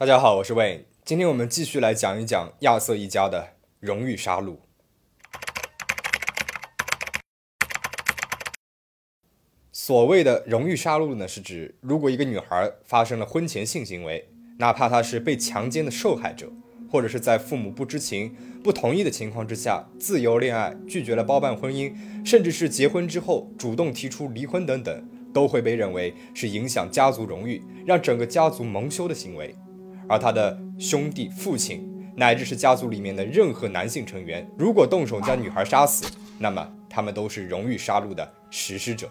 大家好，我是 Wayne， 今天我们继续来讲一讲亚瑟一家的荣誉杀戮。所谓的荣誉杀戮呢，是指如果一个女孩发生了婚前性行为，哪怕她是被强奸的受害者，或者是在父母不知情、不同意的情况之下自由恋爱，拒绝了包办婚姻，甚至是结婚之后主动提出离婚等等，都会被认为是影响家族荣誉、让整个家族蒙羞的行为。而他的兄弟、父亲乃至是家族里面的任何男性成员，如果动手将女孩杀死，那么他们都是荣誉杀戮的实施者。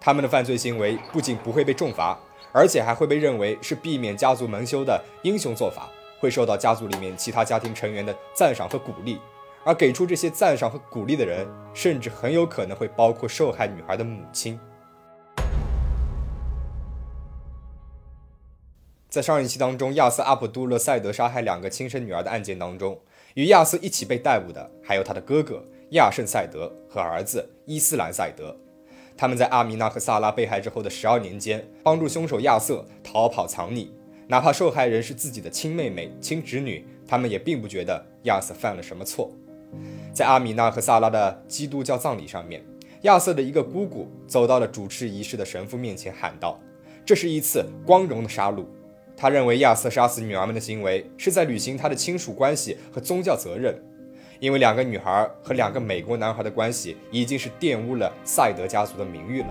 他们的犯罪行为不仅不会被重罚，而且还会被认为是避免家族蒙羞的英雄做法，会受到家族里面其他家庭成员的赞赏和鼓励。而给出这些赞赏和鼓励的人，甚至很有可能会包括受害女孩的母亲。在上一期当中，亚瑟·阿卜杜勒·赛德杀害两个亲生女儿的案件当中，与亚瑟一起被逮捕的还有他的哥哥亚圣·赛德和儿子伊斯兰·赛德。他们在阿米娜和萨拉被害之后的12年间，帮助凶手亚瑟逃跑藏匿。哪怕受害人是自己的亲妹妹、亲侄女，他们也并不觉得亚瑟犯了什么错。在阿米娜和萨拉的基督教葬礼上面，亚瑟的一个姑姑走到了主持仪式的神父面前，喊道：“这是一次光荣的杀戮。”他认为亚瑟杀死女儿们的行为是在履行他的亲属关系和宗教责任，因为两个女孩和两个美国男孩的关系已经是玷污了赛德家族的名誉了。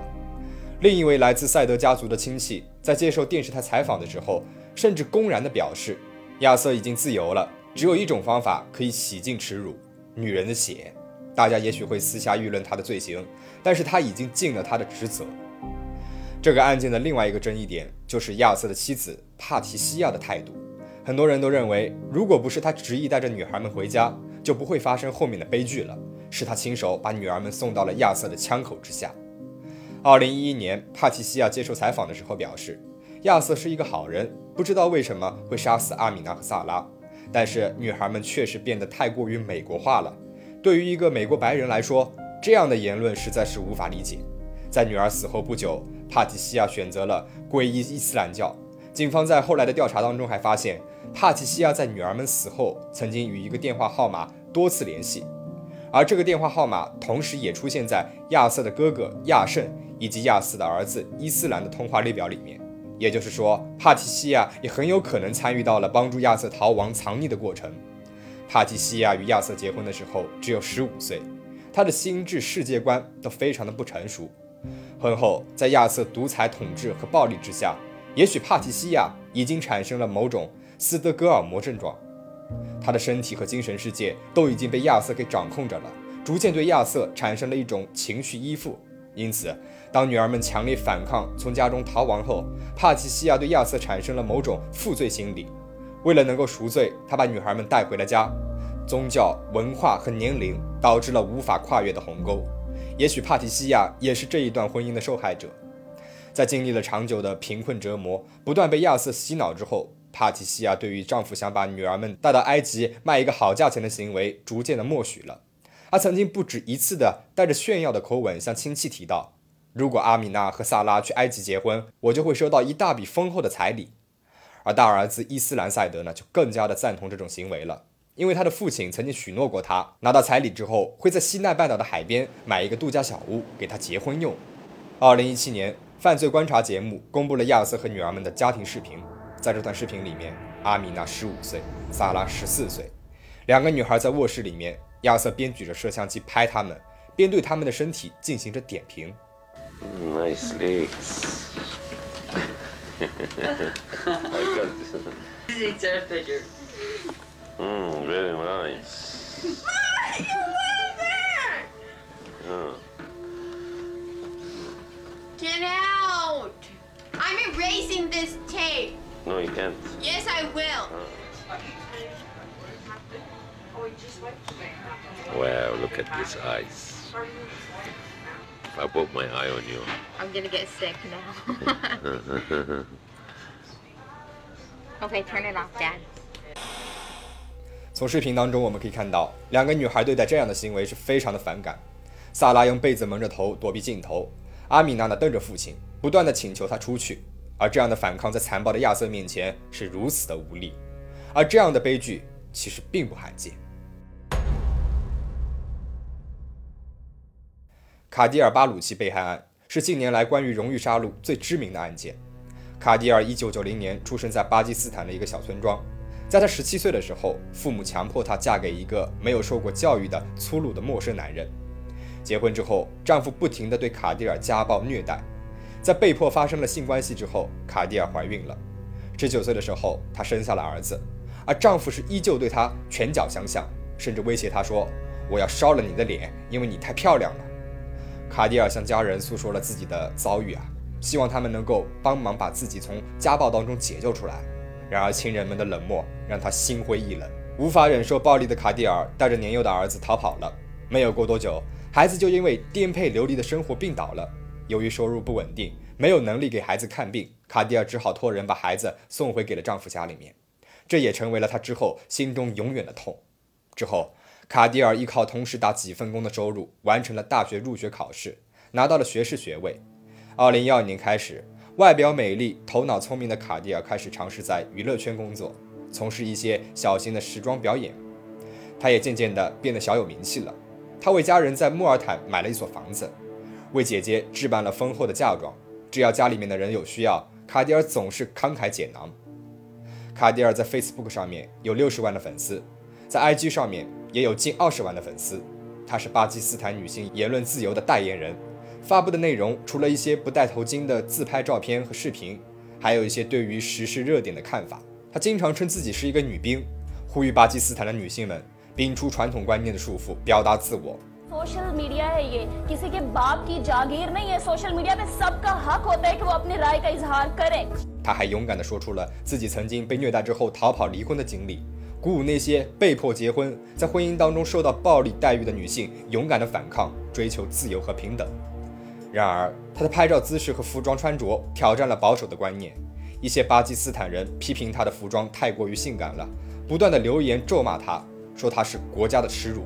另一位来自赛德家族的亲戚在接受电视台采访的时候，甚至公然地表示，亚瑟已经自由了，只有一种方法可以洗净耻辱，女人的血。大家也许会私下议论他的罪行，但是他已经尽了他的职责。这个案件的另外一个争议点就是亚瑟的妻子帕提西亚的态度。很多人都认为，如果不是他执意带着女孩们回家，就不会发生后面的悲剧了，是他亲手把女儿们送到了亚瑟的枪口之下。2011年，帕提西亚接受采访的时候表示，亚瑟是一个好人，不知道为什么会杀死阿米娜和萨拉，但是女孩们确实变得太过于美国化了。对于一个美国白人来说，这样的言论实在是无法理解。在女儿死后不久，帕提西亚选择了皈依伊斯兰教。警方在后来的调查当中还发现，帕提西亚在女儿们死后曾经与一个电话号码多次联系，而这个电话号码同时也出现在亚瑟的哥哥亚圣以及亚瑟的儿子伊斯兰的通话列表里面。也就是说，帕提西亚也很有可能参与到了帮助亚瑟逃亡藏匿的过程。帕提西亚与亚瑟结婚的时候只有15岁，他的心智世界观都非常的不成熟。婚后，在亚瑟独裁统治和暴力之下，也许帕提西亚已经产生了某种斯德哥尔摩症状，他的身体和精神世界都已经被亚瑟给掌控着了，逐渐对亚瑟产生了一种情绪依附。因此，当女儿们强烈反抗从家中逃亡后，帕提西亚对亚瑟产生了某种负罪心理。为了能够赎罪，他把女孩们带回了家。宗教、文化和年龄导致了无法跨越的鸿沟。也许帕提西亚也是这一段婚姻的受害者。在经历了长久的贫困折磨，不断被亚瑟洗脑之后，帕提西亚对于丈夫想把女儿们带到埃及卖一个好价钱的行为逐渐的默许了。她曾经不止一次的带着炫耀的口吻向亲戚提到，如果阿米娜和萨拉去埃及结婚，我就会收到一大笔丰厚的彩礼。而大儿子伊斯兰赛德呢，就更加的赞同这种行为了。因为他的父亲曾经许诺过他，拿到彩礼之后会在西奈半岛的海边买一个度假小屋给他结婚用。2017年，犯罪观察节目公布了亚瑟和女儿们的家庭视频。在这段视频里面，阿米娜15岁，萨拉14岁，两个女孩在卧室里面，亚瑟边举着摄像机拍她们，边对她们的身体进行着点评。Nice legs. This is a figure.Very nice. Mama, you love that! Get out! I'm erasing this tape. No, you can't. Yes, I will. Wow, look at these eyes. I put my eye on you. I'm gonna get sick now. Okay, turn it off, Dad.从视频当中我们可以看到，两个女孩对待这样的行为是非常的反感。萨拉用被子蒙着头躲避镜头，阿米娜呢瞪着父亲，不断的请求他出去。而这样的反抗在残暴的亚瑟面前是如此的无力，而这样的悲剧其实并不罕见。卡迪尔巴鲁奇被害案是近年来关于荣誉杀戮最知名的案件。卡迪尔1990年出生在巴基斯坦的一个小村庄，在他17岁的时候，父母强迫他嫁给一个没有受过教育的粗鲁的陌生男人。结婚之后，丈夫不停地对卡迪尔家暴虐待，在被迫发生了性关系之后，卡迪尔怀孕了。19岁的时候，她生下了儿子，而丈夫是依旧对她拳脚相向，甚至威胁她说：“我要烧了你的脸，因为你太漂亮了。”卡迪尔向家人诉说了自己的遭遇，希望他们能够帮忙把自己从家暴当中解救出来。然而亲人们的冷漠让他心灰意冷，无法忍受暴力的卡迪尔带着年幼的儿子逃跑了。没有过多久，孩子就因为颠沛流离的生活病倒了。由于收入不稳定，没有能力给孩子看病，卡迪尔只好托人把孩子送回给了丈夫家里面。这也成为了他之后心中永远的痛。之后卡迪尔依靠同时打几份工的收入，完成了大学入学考试，拿到了学士学位。2012年开始，外表美丽、头脑聪明的卡迪尔开始尝试在娱乐圈工作，从事一些小型的时装表演。他也渐渐地变得小有名气了。他为家人在穆尔坦买了一所房子，为姐姐置办了丰厚的嫁妆。只要家里面的人有需要，卡迪尔总是慷慨解囊。卡迪尔在 Facebook 上面有60万的粉丝，在 IG 上面也有近20万的粉丝。她是巴基斯坦女性言论自由的代言人，发布的内容除了一些不戴头巾的自拍照片和视频，还有一些对于时事热点的看法。她经常称自己是一个女兵，呼吁巴基斯坦的女性们摒除传统观念的束缚，表达自我。सोशल मीडिया है ये किसी के बाप की जागीर नहीं है, social media पे सबका हक होता है कि वो अपने राय का इजहार करे。他还勇敢地说出了自己曾经被虐待之后逃跑离婚的经历，鼓舞那些被迫结婚，在婚姻当中受到暴力待遇的女性勇敢地反抗，追求自由和平等。然而他的拍照姿势和服装穿着挑战了保守的观念，一些巴基斯坦人批评他的服装太过于性感了，不断地留言咒骂他，说他是国家的耻辱。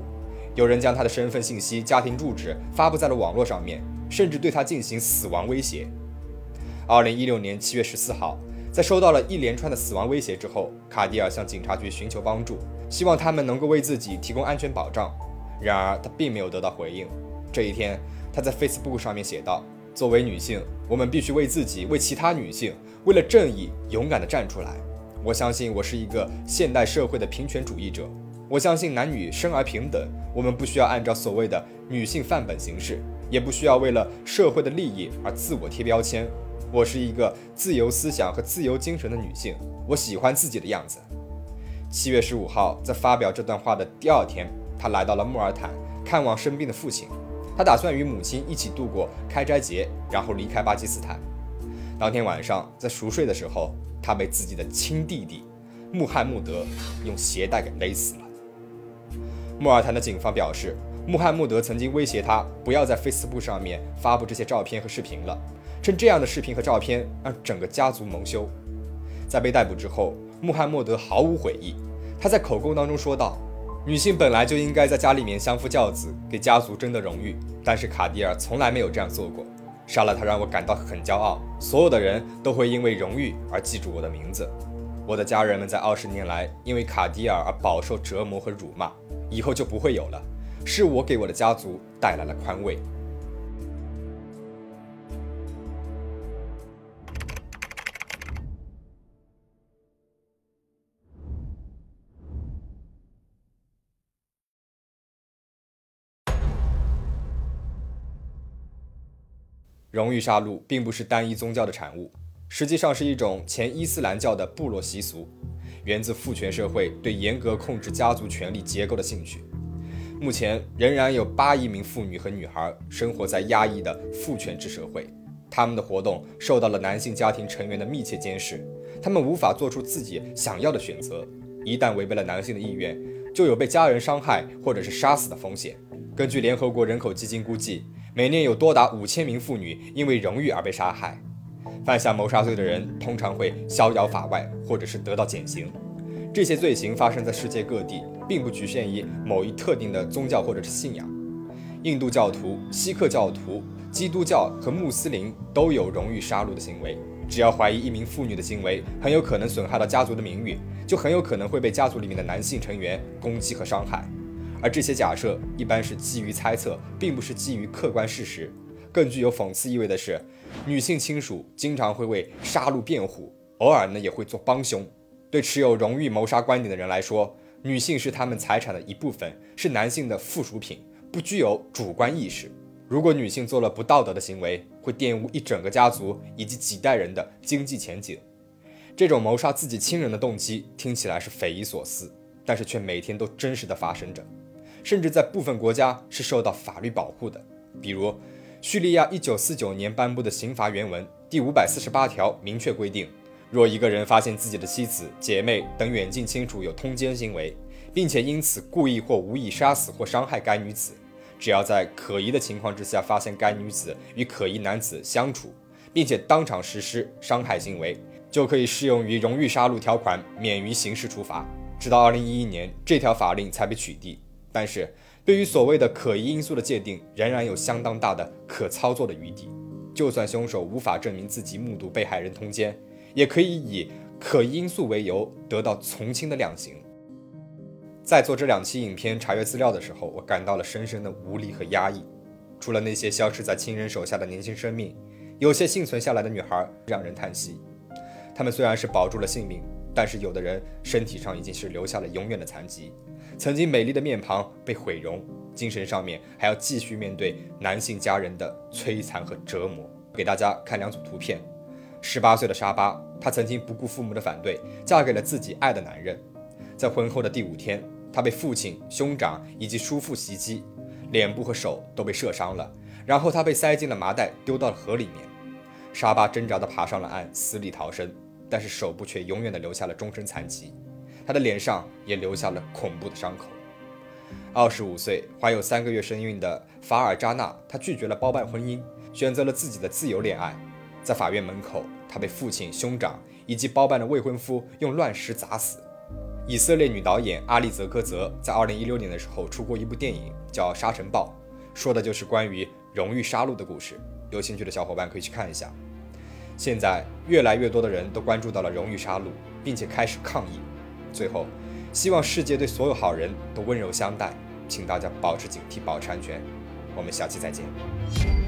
有人将他的身份信息、家庭住址发布在了网络上面，甚至对他进行死亡威胁。2016年7月14号，在收到了一连串的死亡威胁之后，卡迪尔向警察局寻求帮助，希望他们能够为自己提供安全保障。然而他并没有得到回应。这一天，他在 Facebook 上面写道：“作为女性，我们必须为自己、为其他女性、为了正义勇敢地站出来。我相信我是一个现代社会的平权主义者。我相信男女生而平等，我们不需要按照所谓的女性范本行事，也不需要为了社会的利益而自我贴标签。我是一个自由思想和自由精神的女性，我喜欢自己的样子。”7月15号，在发表这段话的第二天，他来到了穆尔坦看望生病的父亲。他打算与母亲一起度过开斋节，然后离开巴基斯坦。当天晚上，在熟睡的时候，他被自己的亲弟弟穆罕默德用鞋带给勒死了。穆尔坦的警方表示，穆罕默德曾经威胁他不要在 Facebook 上面发布这些照片和视频了，称这样的视频和照片让整个家族蒙羞。在被逮捕之后，穆罕默德毫无悔意。他在口供当中说道：“女性本来就应该在家里面相夫教子，给家族争得荣誉，但是卡迪尔从来没有这样做过。杀了他让我感到很骄傲，所有的人都会因为荣誉而记住我的名字。我的家人们在20年来因为卡迪尔而饱受折磨和辱骂，以后就不会有了。是我给我的家族带来了宽慰。”荣誉杀戮并不是单一宗教的产物，实际上是一种前伊斯兰教的部落习俗，源自父权社会对严格控制家族权力结构的兴趣。目前仍然有8亿名妇女和女孩生活在压抑的父权制社会，她们的活动受到了男性家庭成员的密切监视，她们无法做出自己想要的选择，一旦违背了男性的意愿，就有被家人伤害或者是杀死的风险。根据联合国人口基金估计，每年有多达5000名妇女因为荣誉而被杀害。犯下谋杀罪的人通常会逍遥法外，或者是得到减刑。这些罪行发生在世界各地，并不局限于某一特定的宗教或者是信仰。印度教徒、锡克教徒、基督教和穆斯林都有荣誉杀戮的行为，只要怀疑一名妇女的行为很有可能损害到家族的名誉，就很有可能会被家族里面的男性成员攻击和伤害。而这些假设一般是基于猜测，并不是基于客观事实。更具有讽刺意味的是，女性亲属经常会为杀戮辩护，偶尔呢也会做帮凶。对持有荣誉谋杀观点的人来说，女性是他们财产的一部分，是男性的附属品，不具有主观意识。如果女性做了不道德的行为，会玷污一整个家族以及几代人的经济前景。这种谋杀自己亲人的动机听起来是匪夷所思，但是却每天都真实的发生着，甚至在部分国家是受到法律保护的。比如叙利亚1949年颁布的刑罚原文第548条明确规定，若一个人发现自己的妻子、姐妹等远近亲属有通奸行为，并且因此故意或无意杀死或伤害该女子，只要在可疑的情况之下发现该女子与可疑男子相处，并且当场实施伤害行为，就可以适用于荣誉杀戮条款，免于刑事处罚。直到2011年，这条法令才被取缔。但是对于所谓的可疑因素的界定，仍然有相当大的可操作的余地。就算凶手无法证明自己目睹被害人通奸，也可以以可疑因素为由得到从轻的量刑。在做这两期影片查阅资料的时候，我感到了深深的无力和压抑。除了那些消失在亲人手下的年轻生命，有些幸存下来的女孩让人叹息。她们虽然是保住了性命，但是有的人身体上已经是留下了永远的残疾，曾经美丽的面庞被毁容，精神上面还要继续面对男性家人的摧残和折磨。给大家看两组图片。18岁的沙巴，她曾经不顾父母的反对，嫁给了自己爱的男人。在婚后的第5天，她被父亲、兄长以及叔父袭击，脸部和手都被射伤了，然后她被塞进了麻袋，丢到了河里面。沙巴挣扎地爬上了岸，死里逃生，但是手部却永远地留下了终身残疾，她的脸上也留下了恐怖的伤口。25岁，怀有3个月身孕的法尔扎纳，她拒绝了包办婚姻，选择了自己的自由恋爱。在法院门口，她被父亲、兄长以及包办的未婚夫用乱石砸死。以色列女导演阿利·泽科泽在2016年的时候出过一部电影叫《沙尘暴》，说的就是关于荣誉杀戮的故事，有兴趣的小伙伴可以去看一下。现在越来越多的人都关注到了荣誉杀戮，并且开始抗议。最后，希望世界对所有好人都温柔相待，请大家保持警惕，保持安全。我们下期再见。